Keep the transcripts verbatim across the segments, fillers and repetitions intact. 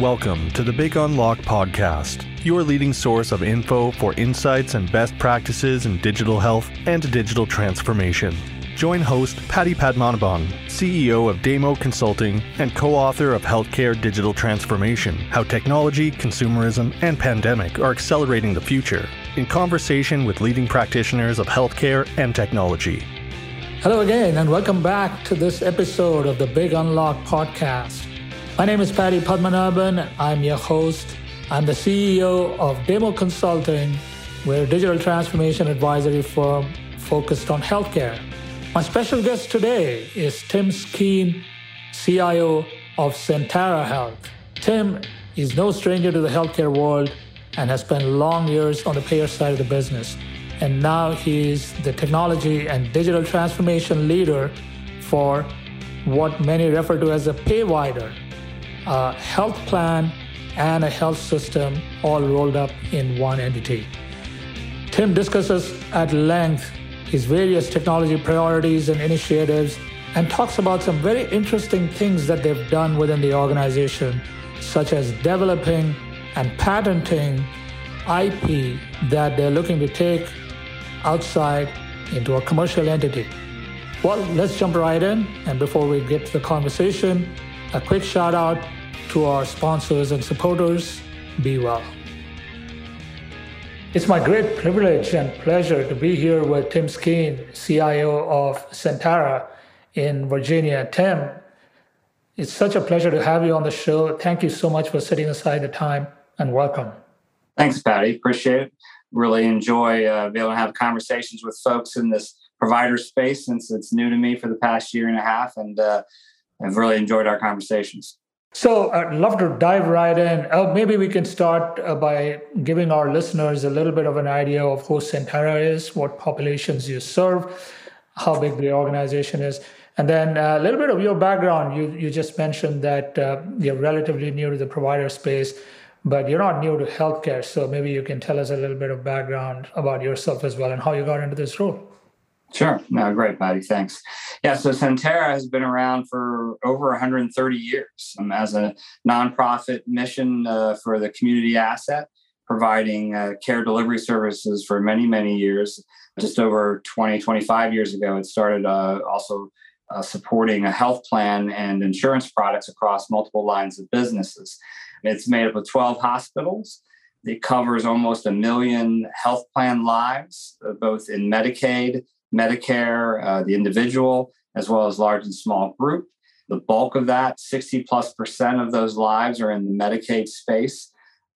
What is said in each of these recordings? Welcome to the Big Unlock Podcast, your leading source of info for insights and best practices in digital health and digital transformation. Join host Paddy Padmanabhan, C E O of Demo Consulting and co-author of Healthcare Digital Transformation, How Technology, Consumerism, and Pandemic Are Accelerating the Future, in conversation with leading practitioners of healthcare and technology. Hello again, and welcome back to this episode of the Big Unlock Podcast. My name is Paddy Padmanabhan. I'm your host. I'm the C E O of Demo Consulting. We're a digital transformation advisory firm focused on healthcare. My special guest today is Tim Skeen, C I O of Sentara Health. Tim is no stranger to the healthcare world and has spent long years on the payer side of the business. And now he's the technology and digital transformation leader for what many refer to as a payvider, a health plan, and a health system all rolled up in one entity. Tim discusses at length his various technology priorities and initiatives and talks about some very interesting things that they've done within the organization, such as developing and patenting I P that they're looking to take outside into a commercial entity. Well, let's jump right in. And before we get to the conversation, a quick shout out to our sponsors and supporters, BeWell. It's my great privilege and pleasure to be here with Tim Skeen, C I O of Sentara in Virginia. Tim, it's such a pleasure to have you on the show. Thank you so much for setting aside the time, and welcome. Thanks, Patty. Appreciate it. Really enjoy uh, being able to have conversations with folks in this provider space, since it's new to me for the past year and a half. And uh, I've really enjoyed our conversations. So I'd love to dive right in. Oh, maybe we can start uh, by giving our listeners a little bit of an idea of who Sentara is, what populations you serve, how big the organization is, and then a little bit of your background. You you just mentioned that uh, you're relatively new to the provider space, but you're not new to healthcare. So maybe you can tell us a little bit of background about yourself as well and how you got into this role. Sure. No, great, Patty. Thanks. Yeah, so Sentara has been around for over one hundred thirty years um, as a nonprofit mission uh, for the community asset, providing uh, care delivery services for many, many years. Just over twenty, twenty-five years ago, it started uh, also uh, supporting a health plan and insurance products across multiple lines of businesses. And it's made up of twelve hospitals. It covers almost a million health plan lives, uh, both in Medicaid, Medicare, uh, the individual, as well as large and small group. The bulk of that, sixty plus percent of those lives are in the Medicaid space.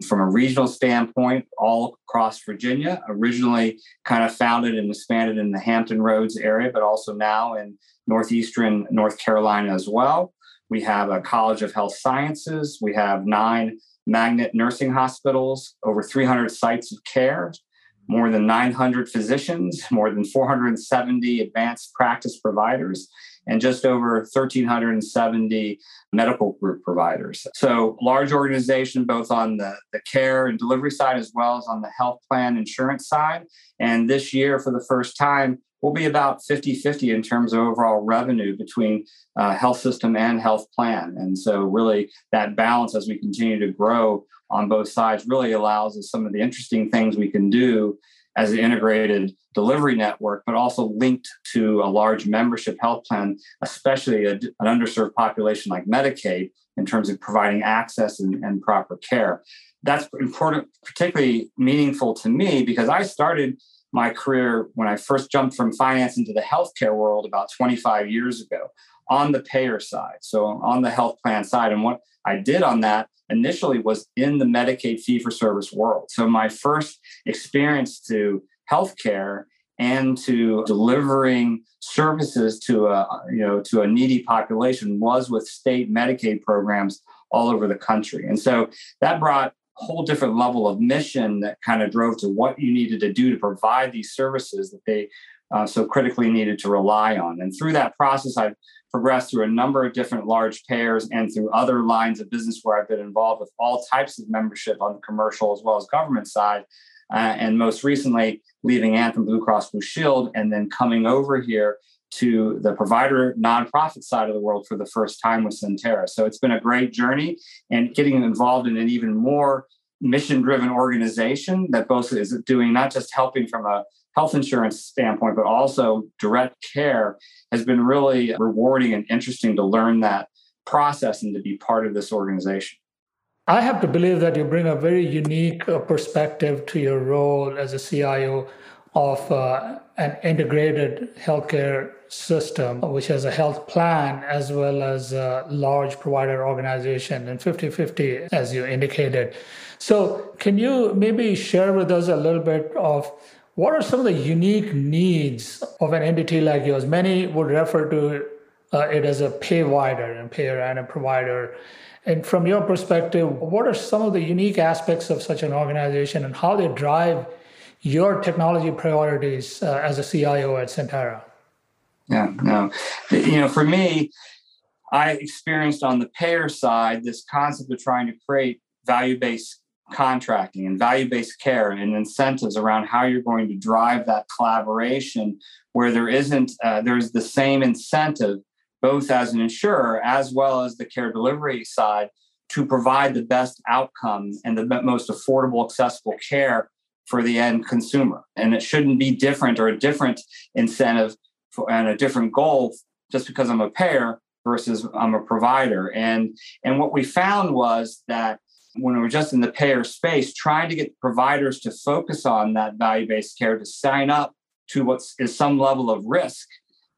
From a regional standpoint, all across Virginia, originally kind of founded and expanded in the Hampton Roads area, but also now in northeastern North Carolina as well. We have a College of Health Sciences. We have nine magnet nursing hospitals, over three hundred sites of care, more than nine hundred physicians, more than four hundred seventy advanced practice providers, and just over one thousand three hundred seventy medical group providers. So large organization, both on the, the care and delivery side, as well as on the health plan insurance side. And this year, for the first time, we'll be about fifty-fifty in terms of overall revenue between uh, health system and health plan. And so really that balance, as we continue to grow on both sides, really allows us some of the interesting things we can do as an integrated delivery network, but also linked to a large membership health plan, especially a, an underserved population like Medicaid, in terms of providing access and, and proper care. That's important, particularly meaningful to me, because I started my career when I first jumped from finance into the healthcare world about twenty-five years ago on the payer side. So on the health plan side. And what I did on that initially was in the Medicaid fee-for-service world. So my first experience to healthcare and to delivering services to a, you know, to a needy population was with state Medicaid programs all over the country. And so that brought whole different level of mission that kind of drove to what you needed to do to provide these services that they uh, so critically needed to rely on. And through that process, I've progressed through a number of different large payers and through other lines of business where I've been involved with all types of membership on the commercial as well as government side. Uh, and most recently, leaving Anthem Blue Cross Blue Shield and then coming over here to the provider nonprofit side of the world for the first time with Sentara. So it's been a great journey, and getting involved in an even more mission-driven organization that both is doing not just helping from a health insurance standpoint, but also direct care, has been really rewarding and interesting to learn that process and to be part of this organization. I have to believe that you bring a very unique perspective to your role as a C I O of uh, an integrated healthcare system, which has a health plan as well as a large provider organization, and fifty-fifty, as you indicated. So can you maybe share with us a little bit of what are some of the unique needs of an entity like yours? Many would refer to uh, it as a payvider, and payer and a provider. And from your perspective, what are some of the unique aspects of such an organization and how they drive your technology priorities uh, as a C I O at Sentara? Yeah, no. You know, for me, I experienced on the payer side this concept of trying to create value-based contracting and value-based care and incentives around how you're going to drive that collaboration where there isn't, uh, there's the same incentive, both as an insurer as well as the care delivery side, to provide the best outcome and the most affordable, accessible care for the end consumer. And it shouldn't be different or a different incentive for, and a different goal just because I'm a payer versus I'm a provider. And, and what we found was that when we were just in the payer space, trying to get providers to focus on that value-based care, to sign up to what is some level of risk,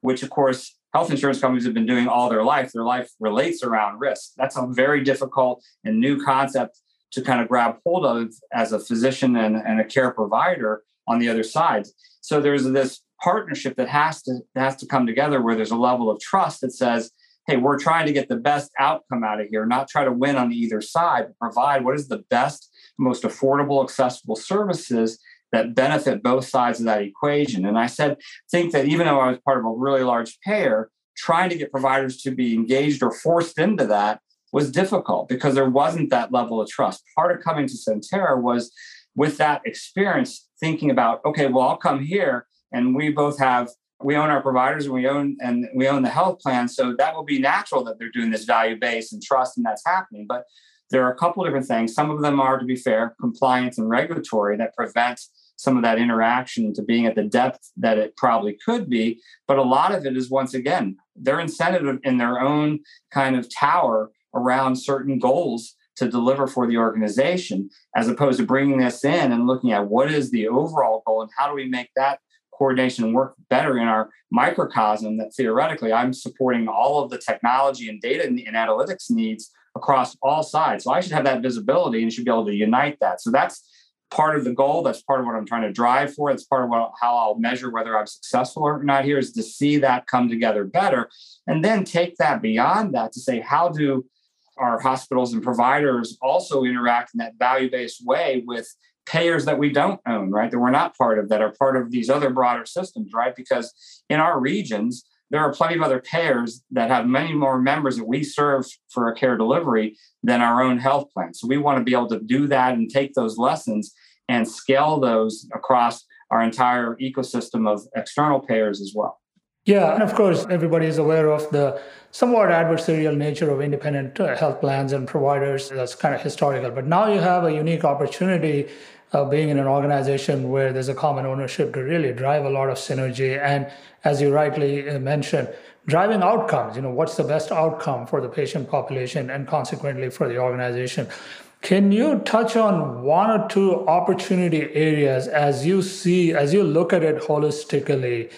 which of course health insurance companies have been doing all their life. Their life relates around risk. That's a very difficult and new concept to kind of grab hold of as a physician and, and a care provider on the other side. So there's this partnership that has to that has to come together where there's a level of trust that says, hey, we're trying to get the best outcome out of here, not try to win on either side, but provide what is the best, most affordable, accessible services that benefit both sides of that equation. And I said, think that even though I was part of a really large payer, trying to get providers to be engaged or forced into that was difficult because there wasn't that level of trust. Part of coming to Sentara was with that experience, thinking about, okay, well, I'll come here and we both have, we own our providers and we own and we own the health plan. So that will be natural that they're doing this value-based and trust and that's happening. But there are a couple of different things. Some of them are, to be fair, compliance and regulatory that prevents some of that interaction to being at the depth that it probably could be. But a lot of it is, once again, they're incented in their own kind of tower around certain goals to deliver for the organization, as opposed to bringing this in and looking at what is the overall goal and how do we make that coordination work better in our microcosm that theoretically I'm supporting all of the technology and data and analytics needs across all sides. So I should have that visibility and should be able to unite that. So that's part of the goal. That's part of what I'm trying to drive for. That's part of what, how I'll measure whether I'm successful or not here, is to see that come together better. And then take that beyond that to say, how do our hospitals and providers also interact in that value-based way with payers that we don't own, right? That we're not part of, that are part of these other broader systems, right? Because in our regions, there are plenty of other payers that have many more members that we serve for a care delivery than our own health plan. So we want to be able to do that and take those lessons and scale those across our entire ecosystem of external payers as well. Yeah, and of course, everybody is aware of the somewhat adversarial nature of independent health plans and providers. That's kind of historical. But now you have a unique opportunity of being in an organization where there's a common ownership to really drive a lot of synergy. And as you rightly mentioned, driving outcomes, you know, what's the best outcome for the patient population and consequently for the organization. Can you touch on one or two opportunity areas as you see, as you look at it holistically?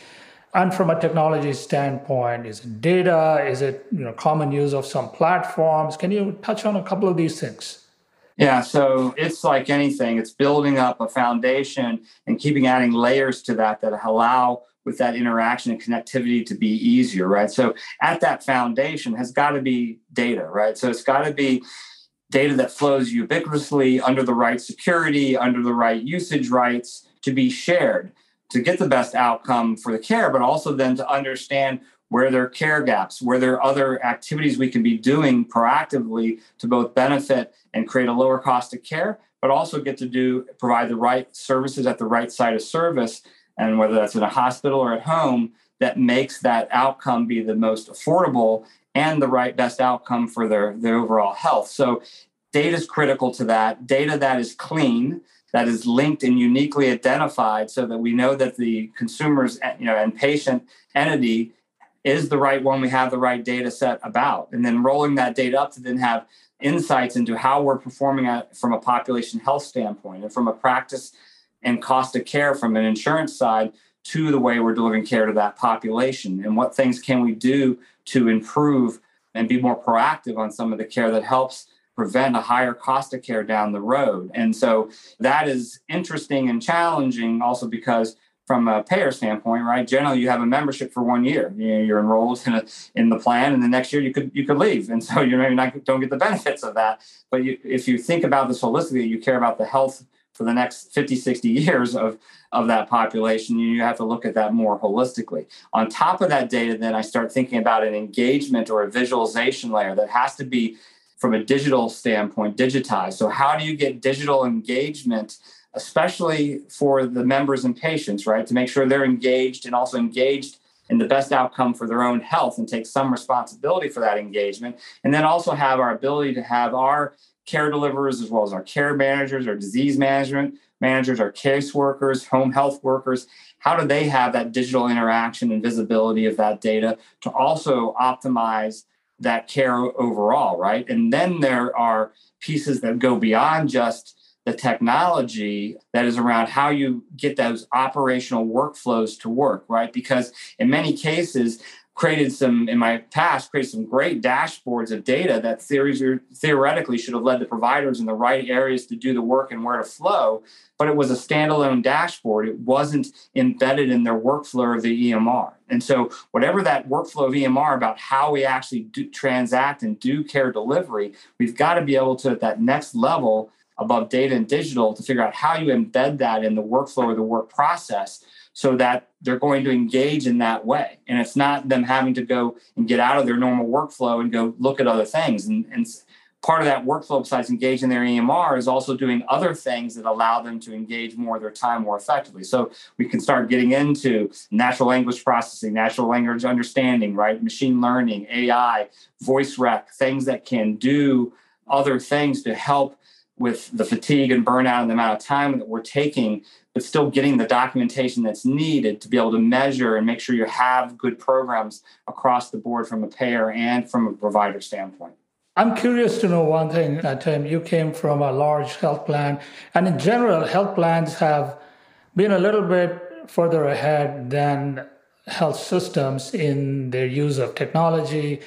And from a technology standpoint, is it data? Is it, you know, common use of some platforms? Can you touch on a couple of these things? Yeah, so it's like anything. It's building up a foundation and keeping adding layers to that that allow with that interaction and connectivity to be easier, right? So at that foundation has got to be data, right? So it's got to be data that flows ubiquitously under the right security, under the right usage rights to be shared, to get the best outcome for the care, but also then to understand where there are care gaps, where there are other activities we can be doing proactively to both benefit and create a lower cost of care, but also get to do provide the right services at the right site of service, and whether that's in a hospital or at home, that makes that outcome be the most affordable and the right best outcome for their, their overall health. So data is critical to that. Data that is clean, that is linked and uniquely identified so that we know that the consumer's, you know, and patient entity is the right one we have the right data set about. And then rolling that data up to then have insights into how we're performing at, from a population health standpoint and from a practice and cost of care from an insurance side to the way we're delivering care to that population. And what things can we do to improve and be more proactive on some of the care that helps prevent a higher cost of care down the road. And so that is interesting and challenging also because from a payer standpoint, right? Generally, you have a membership for one year. You know, you're enrolled in, a, in the plan, and the next year you could you could leave, and so you maybe not don't get the benefits of that. But you, if you think about this holistically, you care about the health for the next fifty, sixty years of of that population. You have to look at that more holistically. On top of that data, then I start thinking about an engagement or a visualization layer that has to be, from a digital standpoint, digitized. So how do you get digital engagement, especially for the members and patients, right? To make sure they're engaged and also engaged in the best outcome for their own health and take some responsibility for that engagement. And then also have our ability to have our care deliverers, as well as our care managers, our disease management managers, our caseworkers, home health workers, how do they have that digital interaction and visibility of that data to also optimize that care overall, right? And then there are pieces that go beyond just the technology that is around how you get those operational workflows to work, right? Because in many cases, created some, in my past, created some great dashboards of data that theoretically should have led the providers in the right areas to do the work and where to flow, but it was a standalone dashboard. It wasn't embedded in their workflow of the E M R. And so whatever that workflow of E M R about how we actually do transact and do care delivery, we've got to be able to, at that next level, above data and digital, to figure out how you embed that in the workflow or the work process so that they're going to engage in that way. And it's not them having to go and get out of their normal workflow and go look at other things. And, and part of that workflow, besides engaging their E M R, is also doing other things that allow them to engage more of their time more effectively. So we can start getting into natural language processing, natural language understanding, right? Machine learning, A I, voice rec, things that can do other things to help with the fatigue and burnout and the amount of time that we're taking, but still getting the documentation that's needed to be able to measure and make sure you have good programs across the board from a payer and from a provider standpoint. I'm curious to know one thing, Tim. You came from a large health plan, and in general, health plans have been a little bit further ahead than health systems in their use of technology,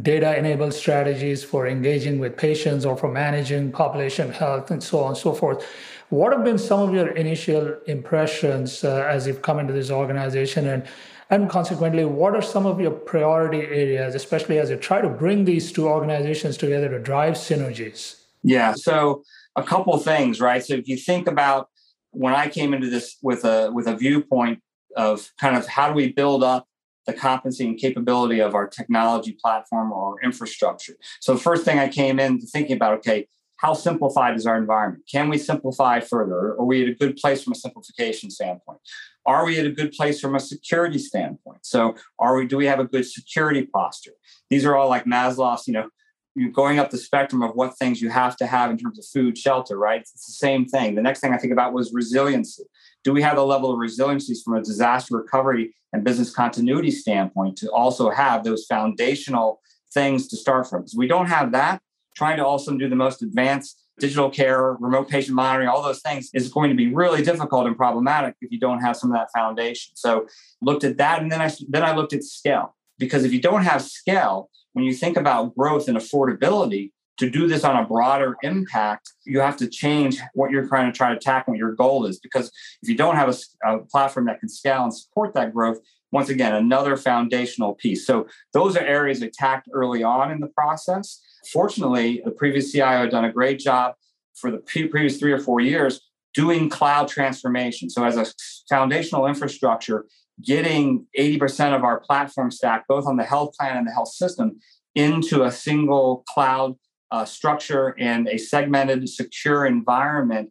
data-enabled strategies for engaging with patients or for managing population health, and so on and so forth. What have been some of your initial impressions uh, as you've come into this organization? And, and consequently, what are some of your priority areas, especially as you try to bring these two organizations together to drive synergies? Yeah, so a couple things, right? So if you think about when I came into this with a with a viewpoint of kind of how do we build up the competency and capability of our technology platform or infrastructure. So the first thing I came in thinking about, okay, how simplified is our environment? Can we simplify further? Are we at a good place from a simplification standpoint? Are we at a good place from a security standpoint? So are we? Do we have a good security posture? These are all like Maslow's, you know, you're going up the spectrum of what things you have to have in terms of food, shelter, right? It's the same thing. The next thing I think about was resiliency. Do we have the level of resiliencies from a disaster recovery and business continuity standpoint to also have those foundational things to start from? Because we don't have that. Trying to also do the most advanced digital care, remote patient monitoring, all those things is going to be really difficult and problematic if you don't have some of that foundation. So looked at that, and then I then I looked at scale. Because if you don't have scale, when you think about growth and affordability, to do this on a broader impact, you have to change what you're trying to try to tackle, what your goal is. Because if you don't have a, a platform that can scale and support that growth, once again, another foundational piece. So those are areas attacked early on in the process. Fortunately, the previous C I O had done a great job for the pre- previous three or four years doing cloud transformation. So as a foundational infrastructure, getting eighty percent of our platform stack, both on the health plan and the health system, into a single cloud Uh, structure and a segmented, secure environment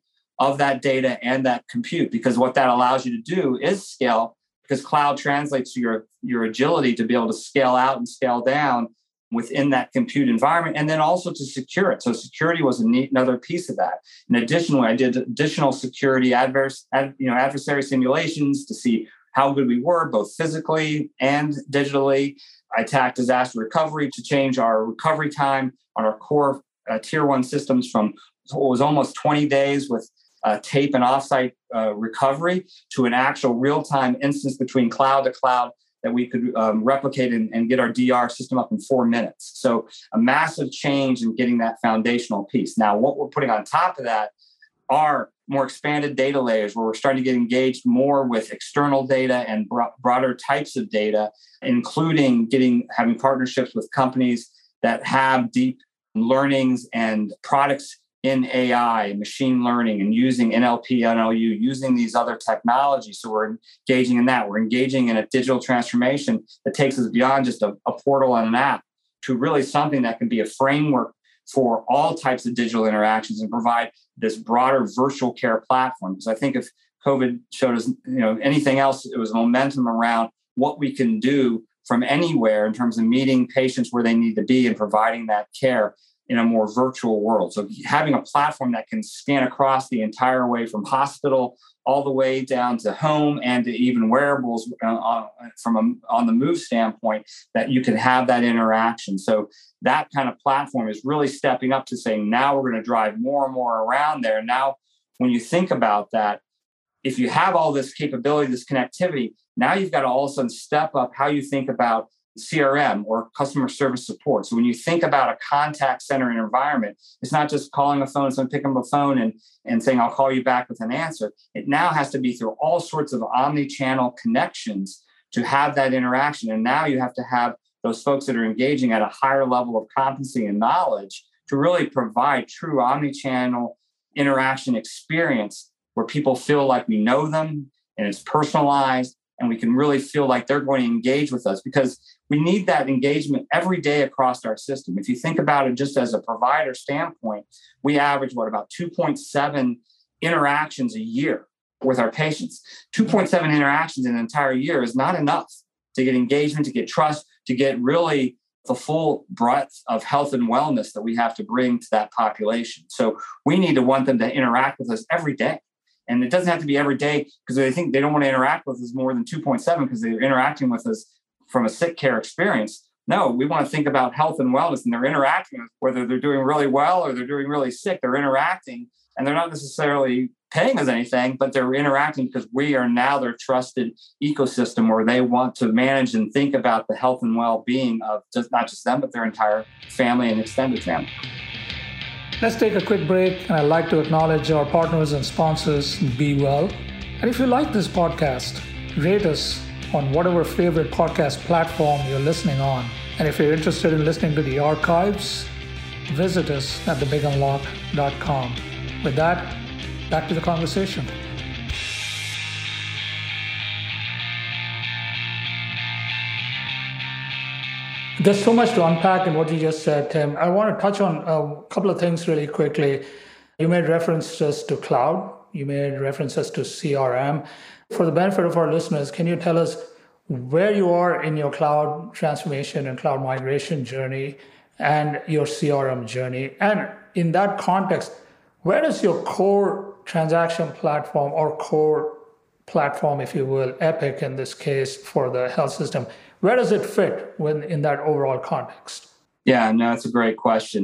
of that data and that compute, because what that allows you to do is scale because cloud translates to your, your agility to be able to scale out and scale down within that compute environment, and then also to secure it. So security was a neat, another piece of that. And additionally, I did additional security adverse, ad, you know, adversary simulations to see how good we were, both physically and digitally. I attacked disaster recovery to change our recovery time on our core uh, tier one systems from what was almost twenty days with Uh, tape and offsite uh, recovery to an actual real-time instance between cloud to cloud that we could um, replicate and, and get our D R system up in four minutes. So a massive change in getting that foundational piece. Now, what we're putting on top of that are more expanded data layers where we're starting to get engaged more with external data and bro- broader types of data, including getting having partnerships with companies that have deep learnings and products in A I, machine learning, and using N L P, N L U, using these other technologies. So we're engaging in that. We're engaging in a digital transformation that takes us beyond just a, a portal and an app to really something that can be a framework for all types of digital interactions and provide this broader virtual care platform. Because I think if COVID showed us, you know, anything else, it was momentum around what we can do from anywhere in terms of meeting patients where they need to be and providing that care in a more virtual world. So having a platform that can span across the entire way from hospital all the way down to home and to even wearables uh, on, from a on-the-move standpoint, that you can have that interaction. So that kind of platform is really stepping up to saying, now we're going to drive more and more around there. Now, when you think about that, if you have all this capability, this connectivity, now you've got to all of a sudden step up how you think about C R M or customer service support. So when you think about a contact center environment, it's not just calling a phone, someone picking up a phone and, and saying, I'll call you back with an answer. It now has to be through all sorts of omni-channel connections to have that interaction. And now you have to have those folks that are engaging at a higher level of competency and knowledge to really provide true omni-channel interaction experience where people feel like we know them and it's personalized and we can really feel like they're going to engage with us, because we need that engagement every day across our system. If you think about it just as a provider standpoint, we average, what, about two point seven interactions a year with our patients. two point seven interactions in an entire year is not enough to get engagement, to get trust, to get really the full breadth of health and wellness that we have to bring to that population. So we need to want them to interact with us every day. And it doesn't have to be every day, because they think they don't want to interact with us more than two point seven because they're interacting with us from a sick care experience. No, we want to think about health and wellness, and they're interacting with whether they're doing really well or they're doing really sick. They're interacting, and they're not necessarily paying us anything, but they're interacting because we are now their trusted ecosystem where they want to manage and think about the health and well-being of just not just them, but their entire family and extended family. Let's take a quick break, and I'd like to acknowledge our partners and sponsors, BeWell. And if you like this podcast, rate us on whatever favorite podcast platform you're listening on. And if you're interested in listening to the archives, visit us at the big unlock dot com. With that, back to the conversation. There's so much to unpack in what you just said, Tim. I want to touch on a couple of things really quickly. You made references to cloud. You made references to C R M. For the benefit of our listeners, can you tell us where you are in your cloud transformation and cloud migration journey and your C R M journey? And in that context, where does your core transaction platform or core platform, if you will, Epic in this case for the health system, where does it fit when in that overall context? Yeah, no, that's a great question.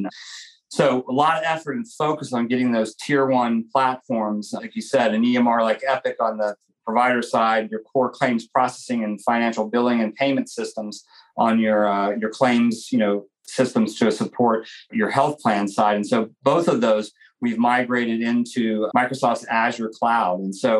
So a lot of effort and focus on getting those tier one platforms, like you said, an E M R like Epic on the provider side, your core claims processing and financial billing and payment systems on your uh, your claims, you know, systems to support your health plan side. And so both of those we've migrated into Microsoft's Azure cloud. And so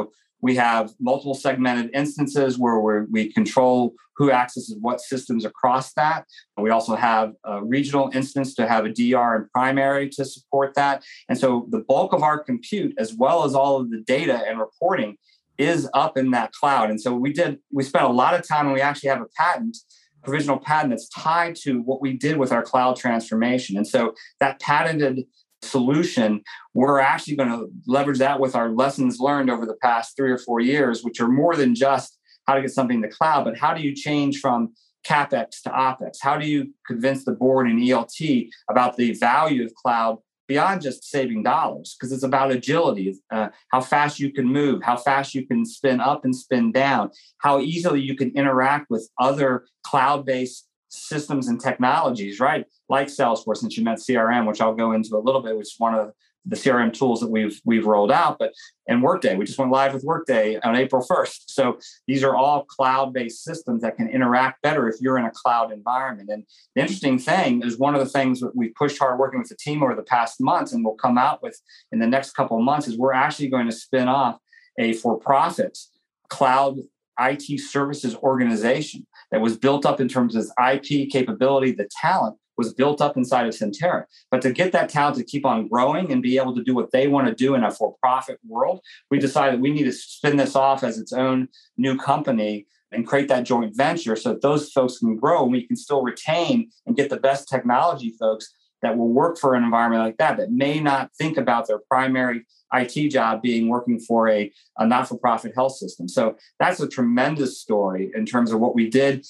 we have multiple segmented instances where we're, we control who accesses what systems across that. We also have a regional instance to have a D R and primary to support that. And so the bulk of our compute, as well as all of the data and reporting, is up in that cloud. And so we did, we spent a lot of time, and we actually have a patent, provisional patent that's tied to what we did with our cloud transformation. And so that patented solution, we're actually going to leverage that with our lessons learned over the past three or four years, which are more than just how to get something to cloud, but how do you change from CapEx to OpEx? How do you convince the board and E L T about the value of cloud beyond just saving dollars? Because it's about agility, uh, how fast you can move, how fast you can spin up and spin down, how easily you can interact with other cloud-based systems and technologies, right? Like Salesforce, since you meant C R M, which I'll go into a little bit, which is one of the C R M tools that we've we've rolled out, but and Workday, we just went live with Workday on April first. So these are all cloud-based systems that can interact better if you're in a cloud environment. And the interesting thing is, one of the things that we've pushed hard working with the team over the past months, and we'll come out with in the next couple of months, is we're actually going to spin off a for-profit cloud I T services organization that was built up in terms of I P capability, the talent, was built up inside of Sentara. But to get that talent to keep on growing and be able to do what they want to do in a for-profit world, we decided we need to spin this off as its own new company and create that joint venture so that those folks can grow and we can still retain and get the best technology folks that will work for an environment like that, that may not think about their primary I T job being working for a, a not-for-profit health system. So that's a tremendous story in terms of what we did,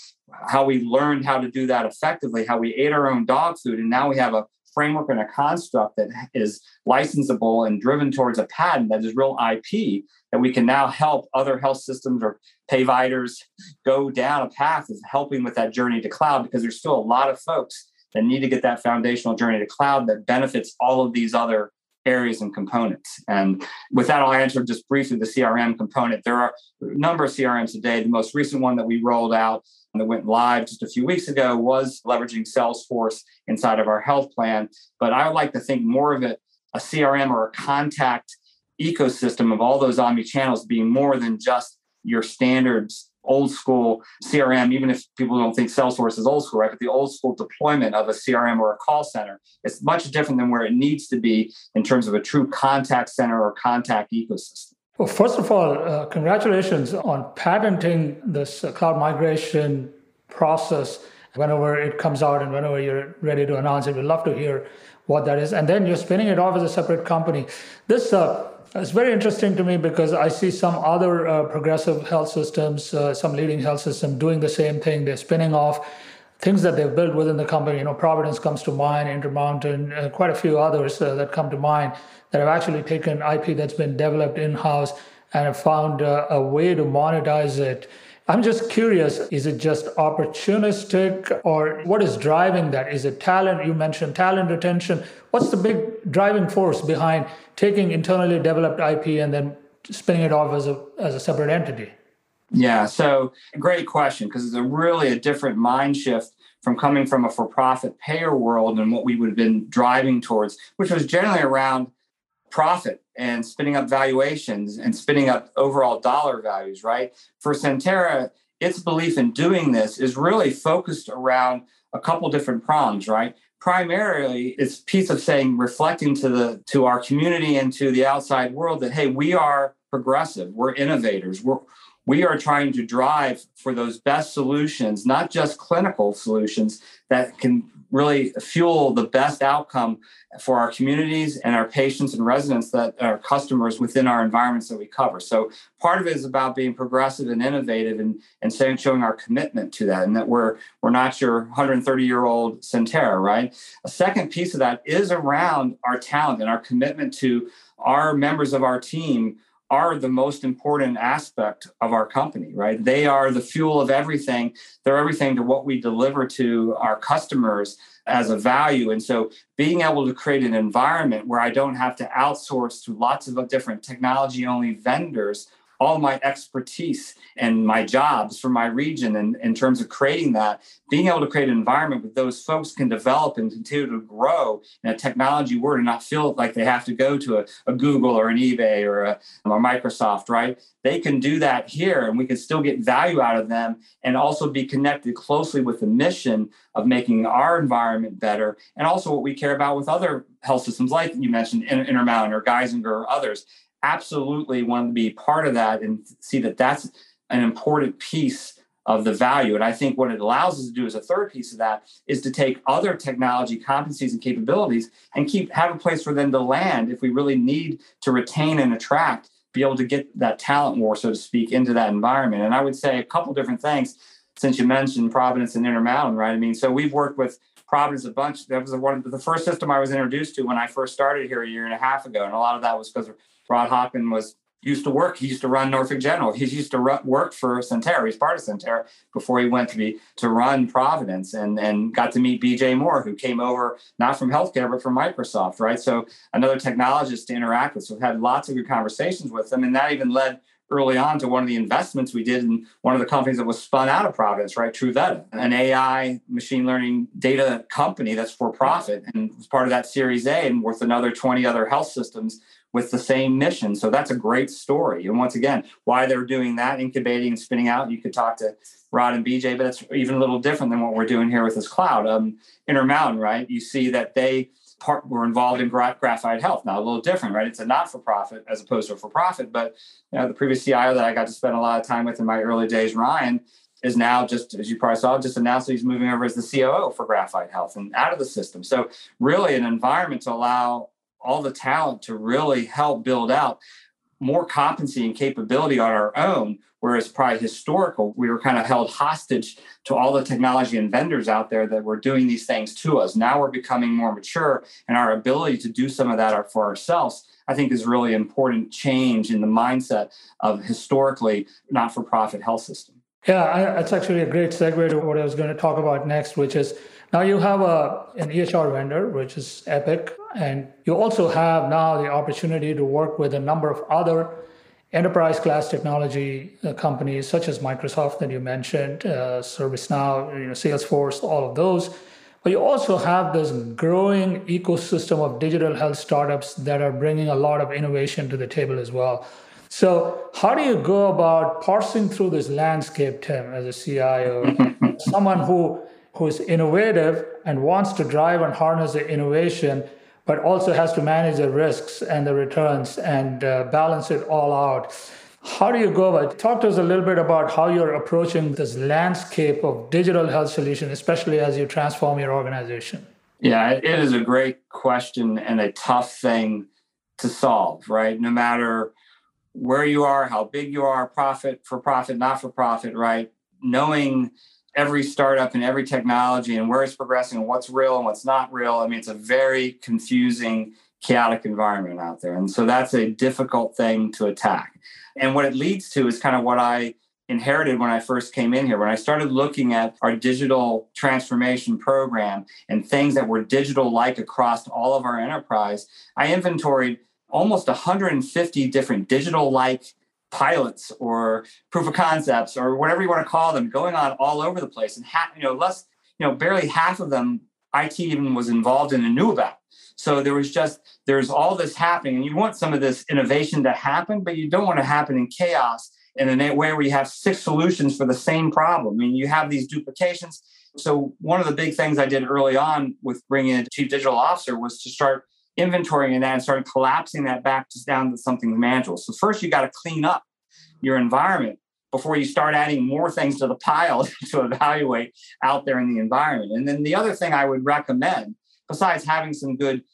how we learned how to do that effectively, how we ate our own dog food. And now we have a framework and a construct that is licensable and driven towards a patent that is real I P that we can now help other health systems or payviders go down a path of helping with that journey to cloud, because there's still a lot of folks that need to get that foundational journey to cloud that benefits all of these other areas and components. And with that, I'll answer just briefly the C R M component. There are a number of C R Ms today. The most recent one that we rolled out and that went live just a few weeks ago was leveraging Salesforce inside of our health plan. But I would like to think more of it, a C R M or a contact ecosystem of all those omni-channels being more than just your standards old school C R M, even if people don't think Salesforce is old school, right? But the old school deployment of a C R M or a call center is much different than where it needs to be in terms of a true contact center or contact ecosystem. Well, first of all, uh, congratulations on patenting this uh, cloud migration process. Whenever it comes out and whenever you're ready to announce it, we'd love to hear what that is. And then you're spinning it off as a separate company. This uh, It's very interesting to me because I see some other uh, progressive health systems, uh, some leading health systems doing the same thing. They're spinning off things that they've built within the company. You know, Providence comes to mind, Intermountain, uh, quite a few others uh, that come to mind that have actually taken I P that's been developed in-house and have found uh, a way to monetize it. I'm just curious, is it just opportunistic or what is driving that? Is it talent? You mentioned talent retention. What's the big driving force behind taking internally developed I P and then spinning it off as a as a separate entity? Yeah, so great question, because it's a really a different mind shift from coming from a for-profit payer world and what we would have been driving towards, which was generally around profit and spinning up valuations and spinning up overall dollar values, right? For Sentara, its belief in doing this is really focused around a couple different prongs, right? Primarily, it's a piece of saying, reflecting to the to our community and to the outside world that, hey, we are progressive, we're innovators, we're We are trying to drive for those best solutions, not just clinical solutions that can really fuel the best outcome for our communities and our patients and residents that are customers within our environments that we cover. So part of it is about being progressive and innovative and, and showing our commitment to that, and that we're, we're not your one hundred thirty-year-old Sentara, right? A second piece of that is around our talent and our commitment to our members of our team are the most important aspect of our company, right? They are the fuel of everything. They're everything to what we deliver to our customers as a value. And so being able to create an environment where I don't have to outsource to lots of different technology-only vendors all my expertise and my jobs for my region, and in terms of creating that, being able to create an environment where those folks can develop and continue to grow in a technology world and not feel like they have to go to a, a Google or an eBay or a, or Microsoft, right? They can do that here and we can still get value out of them and also be connected closely with the mission of making our environment better and also what we care about with other health systems like you mentioned, Intermountain or Geisinger or others. Absolutely want to be part of that and see that that's an important piece of the value. And I think what it allows us to do as a third piece of that is to take other technology competencies and capabilities and keep have a place for them to land if we really need to retain and attract be able to get that talent war, so to speak, into that environment. And I would say a couple different things, since you mentioned Providence and Intermountain, right? I mean, so we've worked with Providence a bunch. That was one of the first system I was introduced to when I first started here a year and a half ago. And a lot of that was because Rod Hockman was used to work. He used to run Norfolk General. He used to run, work for Sentara. He's part of Sentara before he went to be to run Providence, and, and got to meet B J Moore, who came over not from healthcare, but from Microsoft, right? So another technologist to interact with. So we've had lots of good conversations with them. And that even led early on to one of the investments we did in one of the companies that was spun out of Providence, right? Truveta, an A I machine learning data company that's for profit, and was part of that Series A, and worth another twenty other health systems with the same mission. So that's a great story. And once again, why they're doing that, incubating and spinning out, you could talk to Rod and B J, but that's even a little different than what we're doing here with this cloud. Um, Intermountain, right? You see that they part, were involved in Gra- Graphite Health. Now, a little different, right? It's a not-for-profit as opposed to a for-profit, but you know, the previous C I O that I got to spend a lot of time with in my early days, Ryan, is now, just as you probably saw, just announced that he's moving over as the C O O for Graphite Health and out of the system. So really an environment to allow all the talent to really help build out more competency and capability on our own, whereas probably historical, we were kind of held hostage to all the technology and vendors out there that were doing these things to us. Now we're becoming more mature, and our ability to do some of that for ourselves, I think, is really important change in the mindset of historically not-for-profit health system. Yeah, that's actually a great segue to what I was going to talk about next, which is now you have a, an E H R vendor, which is Epic, and you also have now the opportunity to work with a number of other enterprise-class technology companies, such as Microsoft that you mentioned, uh, ServiceNow, you know, Salesforce, all of those. But you also have this growing ecosystem of digital health startups that are bringing a lot of innovation to the table as well. So how do you go about parsing through this landscape, Tim, as a C I O, someone who, who is innovative and wants to drive and harness the innovation, but also has to manage the risks and the returns and uh, balance it all out? How do you go about it? Talk to us a little bit about how you're approaching this landscape of digital health solutions, especially as you transform your organization. Yeah, it is a great question and a tough thing to solve, right? No matter where you are, how big you are, profit, for profit, not for profit, right? Knowing every startup and every technology and where it's progressing and what's real and what's not real, I mean, it's a very confusing, chaotic environment out there. And so that's a difficult thing to attack. And what it leads to is kind of what I inherited when I first came in here. When I started looking at our digital transformation program and things that were digital-like across all of our enterprise, I inventoried almost one hundred fifty different digital-like pilots or proof of concepts or whatever you want to call them going on all over the place. And ha- you know, less, you know, barely half of them I T even was involved in and knew about. So there was just, there's all this happening, and you want some of this innovation to happen, but you don't want to happen in chaos in a way where you have six solutions for the same problem. I mean, you have these duplications. So one of the big things I did early on with bringing a chief digital officer was to start inventorying that and started collapsing that back just down to something manageable. So first, you got to clean up your environment before you start adding more things to the pile to evaluate out there in the environment. And then the other thing I would recommend, besides having some good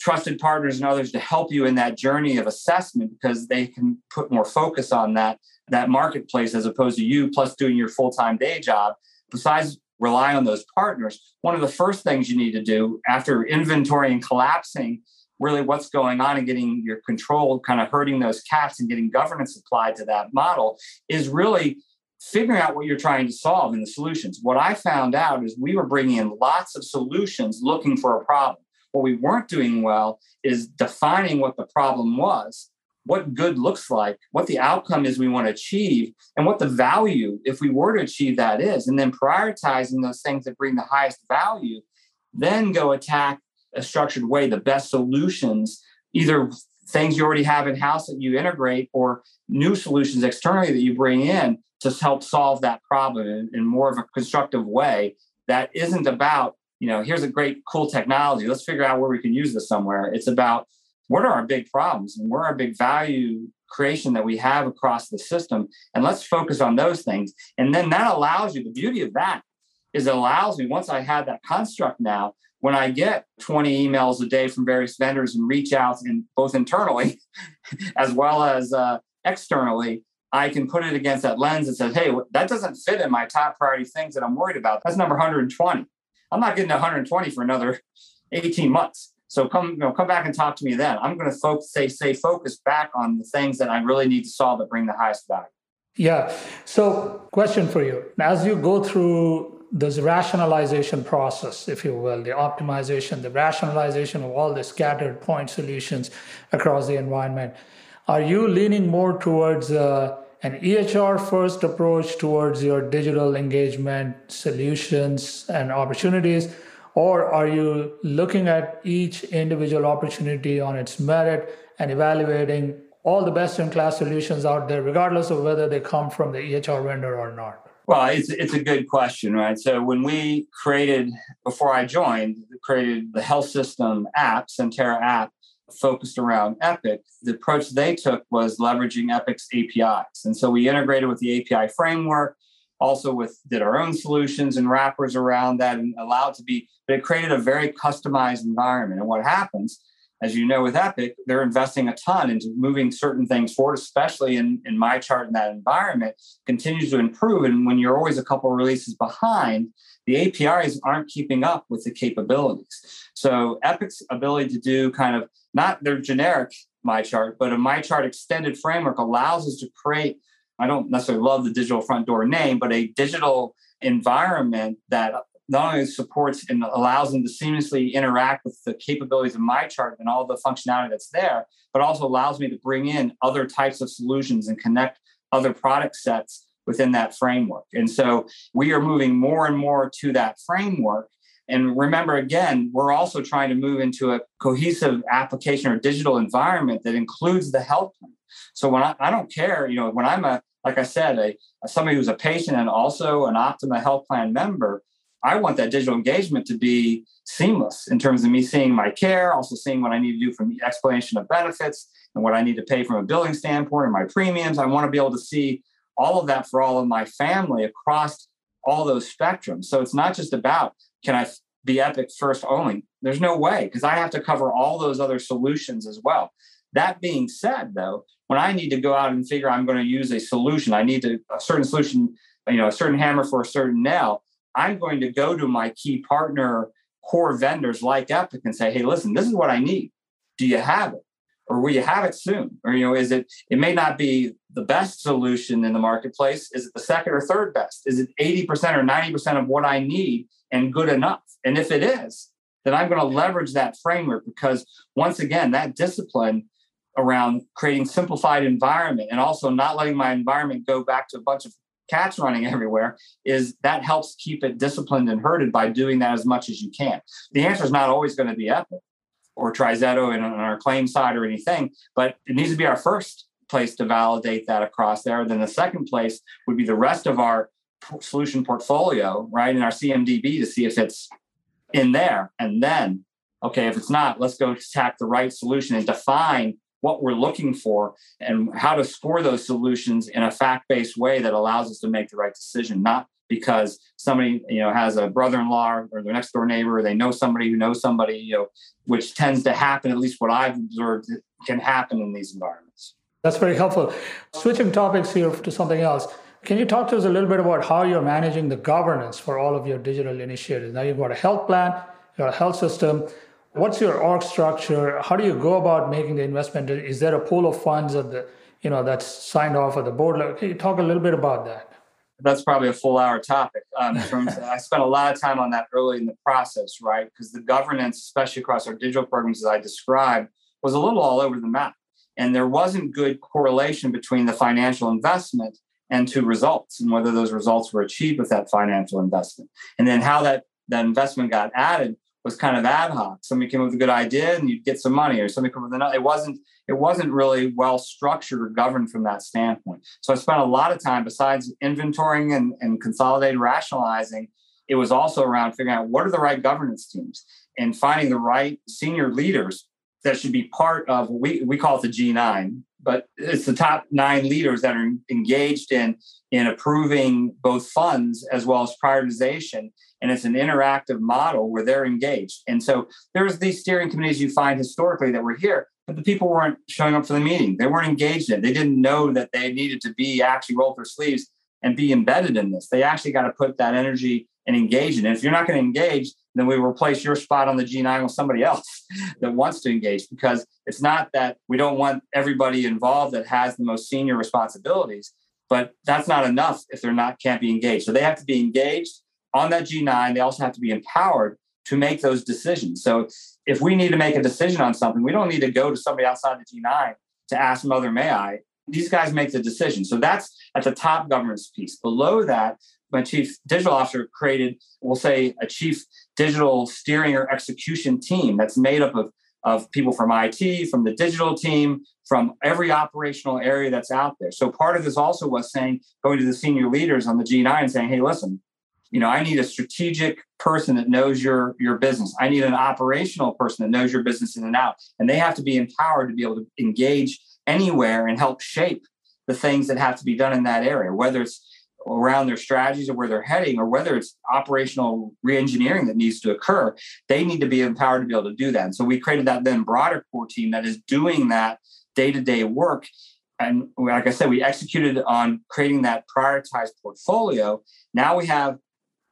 trusted partners and others to help you in that journey of assessment, because they can put more focus on that, that marketplace as opposed to you plus doing your full-time day job, besides rely on those partners, one of the first things you need to do after inventory and collapsing really what's going on and getting your control, kind of herding those cats and getting governance applied to that model, is really figuring out what you're trying to solve in the solutions. What I found out is we were bringing in lots of solutions looking for a problem. What we weren't doing well is defining what the problem was, what good looks like, what the outcome is we want to achieve, and what the value, if we were to achieve that, is, and then prioritizing those things that bring the highest value, then go attack a structured way, the best solutions, either things you already have in-house that you integrate or new solutions externally that you bring in to help solve that problem in, in more of a constructive way that isn't about, you know, here's a great, cool technology, let's figure out where we can use this somewhere. It's about, what are our big problems and where are our big value creation that we have across the system? And let's focus on those things. And then that allows you, the beauty of that is it allows me, once I have that construct now, when I get twenty emails a day from various vendors and reach outs, and both internally as well as uh, externally, I can put it against that lens and says, hey, that doesn't fit in my top priority things that I'm worried about. That's number one hundred twenty. I'm not getting to one hundred twenty for another eighteen months. So come, you know, come back and talk to me then. I'm going to focus, say, stay focused back on the things that I really need to solve that bring the highest value. Yeah. So question for you. As you go through this rationalization process, if you will, the optimization, the rationalization of all the scattered point solutions across the environment, are you leaning more towards uh, an E H R-first approach towards your digital engagement solutions and opportunities? Or are you looking at each individual opportunity on its merit and evaluating all the best-in-class solutions out there, regardless of whether they come from the E H R vendor or not? Well, it's it's a good question, right? So when we created, before I joined, created the health system app, Sentara app, focused around Epic, the approach they took was leveraging Epic's A P Is. And so we integrated with the A P I framework, also with did our own solutions and wrappers around that and allowed to be, but it created a very customized environment. And what happens, as you know, with Epic, they're investing a ton into moving certain things forward, especially in, in MyChart, and that environment continues to improve. And when you're always a couple of releases behind, the A P Is aren't keeping up with the capabilities. So Epic's ability to do kind of not their generic MyChart, but a MyChart extended framework allows us to create, I don't necessarily love the digital front door name, but a digital environment that not only supports and allows them to seamlessly interact with the capabilities of MyChart and all the functionality that's there, but also allows me to bring in other types of solutions and connect other product sets within that framework. And so we are moving more and more to that framework. And remember, again, we're also trying to move into a cohesive application or digital environment that includes the health plan. So when I, I don't care, you know, when I'm a, like I said, a, a somebody who's a patient and also an Optima Health Plan member, I want that digital engagement to be seamless in terms of me seeing my care, also seeing what I need to do from the explanation of benefits and what I need to pay from a billing standpoint and my premiums. I want to be able to see all of that for all of my family across all those spectrums. So it's not just about, can I be Epic first only? There's no way, because I have to cover all those other solutions as well. That being said, though, when I need to go out and figure I'm going to use a solution, I need to, a certain solution, you know, a certain hammer for a certain nail, I'm going to go to my key partner core vendors like Epic and say, hey, listen, this is what I need. Do you have it? Or will you have it soon? Or, you know, is it, it may not be the best solution in the marketplace. Is it the second or third best? Is it eighty percent or ninety percent of what I need and good enough? And if it is, then I'm going to leverage that framework, because once again, that discipline around creating simplified environment and also not letting my environment go back to a bunch of cats running everywhere, is that helps keep it disciplined and herded by doing that as much as you can. The answer is not always going to be Epic or TriZetto and on our claim side or anything, but it needs to be our first place to validate that across there. Then the second place would be the rest of our solution portfolio, right? And our C M D B to see if it's in there. And then, okay, if it's not, let's go attack the right solution and define what we're looking for and how to score those solutions in a fact-based way that allows us to make the right decision, not because somebody, you know, has a brother-in-law or their next door neighbor, or they know somebody who knows somebody, you know, which tends to happen, at least what I've observed can happen in these environments. That's very helpful. Switching topics here to something else. Can you talk to us a little bit about how you're managing the governance for all of your digital initiatives? Now you've got a health plan, you've got a health system. What's your org structure? How do you go about making the investment? Is there a pool of funds that the, you know, that's signed off at the board? Can you talk a little bit about that? That's probably a full hour topic. Um, in terms of, I spent a lot of time on that early in the process, right? Because the governance, especially across our digital programs, as I described, was a little all over the map. And there wasn't good correlation between the financial investment and to results and whether those results were achieved with that financial investment. And then how that, that investment got added was kind of ad hoc. Somebody came up with a good idea and you'd get some money, or somebody came up with another. It wasn't, it wasn't really well structured or governed from that standpoint. So I spent a lot of time, besides inventorying and, and consolidating, rationalizing, it was also around figuring out what are the right governance teams and finding the right senior leaders that should be part of, we, we call it the G nine, but it's the top nine leaders that are engaged in, in approving both funds as well as prioritization. And it's an interactive model where they're engaged. And so there's these steering committees you find historically that were here, but the people weren't showing up for the meeting. They weren't engaged in it. They didn't know that they needed to be actually roll up their sleeves and be embedded in this. They actually got to put that energy and engage in it. If you're not going to engage, then we replace your spot on the G nine with somebody else that wants to engage, because it's not that we don't want everybody involved that has the most senior responsibilities, but that's not enough if they're not, can't be engaged. So they have to be engaged on that G nine. They also have to be empowered to make those decisions. So if we need to make a decision on something, we don't need to go to somebody outside the G nine to ask mother, may I? These guys make the decision. So that's at the top governance piece. Below that, my chief digital officer created, we'll say, a chief digital steering or execution team that's made up of, of people from I T, from the digital team, from every operational area that's out there. So part of this also was saying, going to the senior leaders on the G nine and saying, hey, listen, you know, I need a strategic person that knows your, your business. I need an operational person that knows your business in and out. And they have to be empowered to be able to engage anywhere and help shape the things that have to be done in that area, whether it's around their strategies or where they're heading, or whether it's operational reengineering that needs to occur. They need to be empowered to be able to do that. And so we created that then broader core team that is doing that day-to-day work. And like I said, we executed on creating that prioritized portfolio. Now we have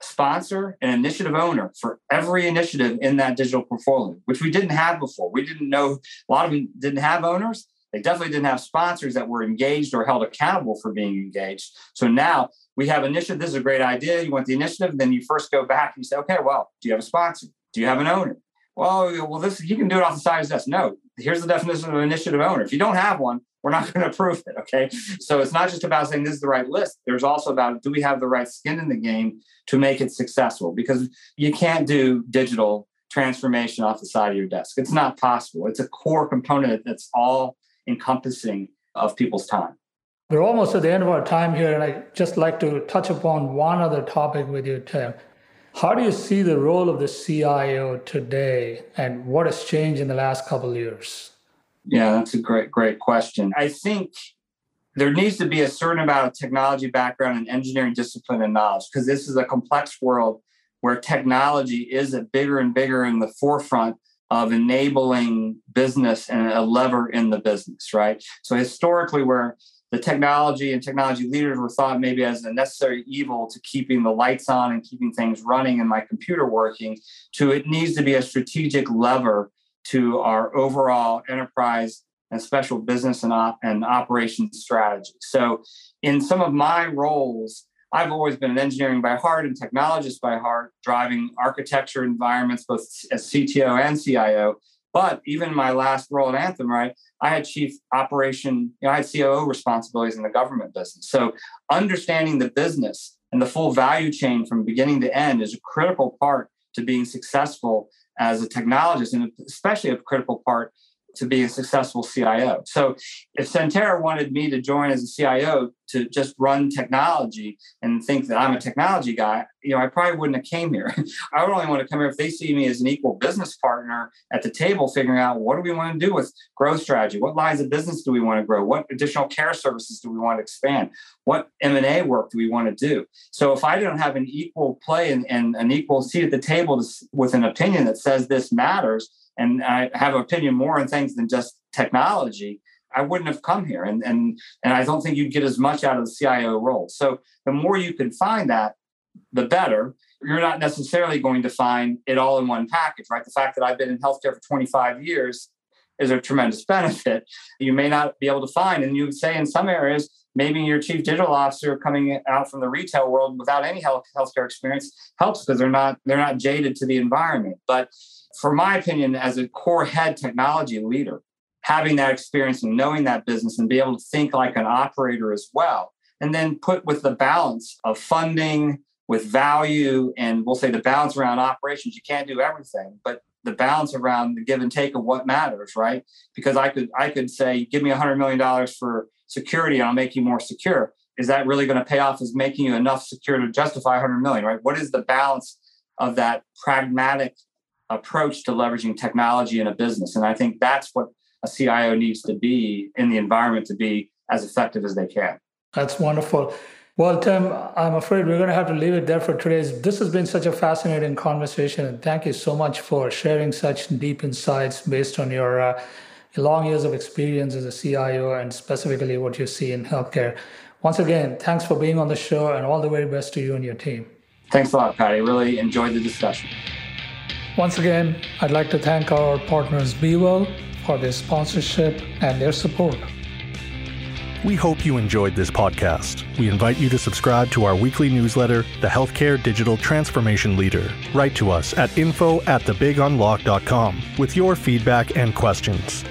sponsor and initiative owner for every initiative in that digital portfolio, which we didn't have before. We didn't know, a lot of them didn't have owners. They definitely didn't have sponsors that were engaged or held accountable for being engaged. So now we have initiative. This is a great idea. You want the initiative. Then you first go back and you say, okay, well, do you have a sponsor? Do you have an owner? Well, well, this you can do it off the side of the desk. No, here's the definition of an initiative owner. If you don't have one, we're not going to approve it. Okay. So it's not just about saying this is the right list. There's also about, do we have the right skin in the game to make it successful? Because you can't do digital transformation off the side of your desk. It's not possible. It's a core component that's all encompassing of people's time. We're almost at the end of our time here, and I just like to touch upon one other topic with you, Tim. How do you see the role of the C I O today, and what has changed in the last couple of years? Yeah, that's a great, great question. I think there needs to be a certain amount of technology background and engineering discipline and knowledge, because this is a complex world where technology is a bigger and bigger in the forefront of enabling business and a lever in the business, right? So historically, where the technology and technology leaders were thought maybe as a necessary evil to keeping the lights on and keeping things running and my computer working, to it needs to be a strategic lever to our overall enterprise and special business and, op- and operations strategy. So in some of my roles, I've always been an engineering by heart and technologist by heart, driving architecture environments, both as C T O and C I O. But even my last role at Anthem, right, I had chief operation, you know, I had C O O responsibilities in the government business. So understanding the business and the full value chain from beginning to end is a critical part to being successful as a technologist, and especially a critical part to be a successful C I O. So if Sentara wanted me to join as a C I O to just run technology and think that I'm a technology guy, you know, I probably wouldn't have came here. I would only want to come here if they see me as an equal business partner at the table, figuring out what do we want to do with growth strategy? What lines of business do we want to grow? What additional care services do we want to expand? What M and A work do we want to do? So if I don't have an equal play and, and an equal seat at the table to, with an opinion that says this matters, and I have an opinion more on things than just technology, I wouldn't have come here. And, and, and I don't think you'd get as much out of the C I O role. So the more you can find that, the better. You're not necessarily going to find it all in one package, right? The fact that I've been in healthcare for twenty-five years is a tremendous benefit. You may not be able to find, and you would say in some areas, maybe your chief digital officer coming out from the retail world without any health healthcare experience helps, because they're not they're not jaded to the environment. But for my opinion, as a core head technology leader, having that experience and knowing that business and be able to think like an operator as well, and then put with the balance of funding, with value, and we'll say the balance around operations. You can't do everything, but the balance around the give and take of what matters, right? Because I could I could say, give me one hundred million dollars for security and I'll make you more secure. Is that really going to pay off as making you enough secure to justify one hundred million dollars, right? What is the balance of that pragmatic approach to leveraging technology in a business? And I think that's what a C I O needs to be in the environment to be as effective as they can. That's wonderful. Well, Tim, I'm afraid we're going to have to leave it there for today. This has been such a fascinating conversation, and thank you so much for sharing such deep insights based on your uh, long years of experience as a C I O and specifically what you see in healthcare. Once again, thanks for being on the show and all the very best to you and your team. Thanks a lot, Patty. Really enjoyed the discussion. Once again, I'd like to thank our partners BeWell for their sponsorship and their support. We hope you enjoyed this podcast. We invite you to subscribe to our weekly newsletter, The Healthcare Digital Transformation Leader. Write to us at info at the big unlock dot com with your feedback and questions.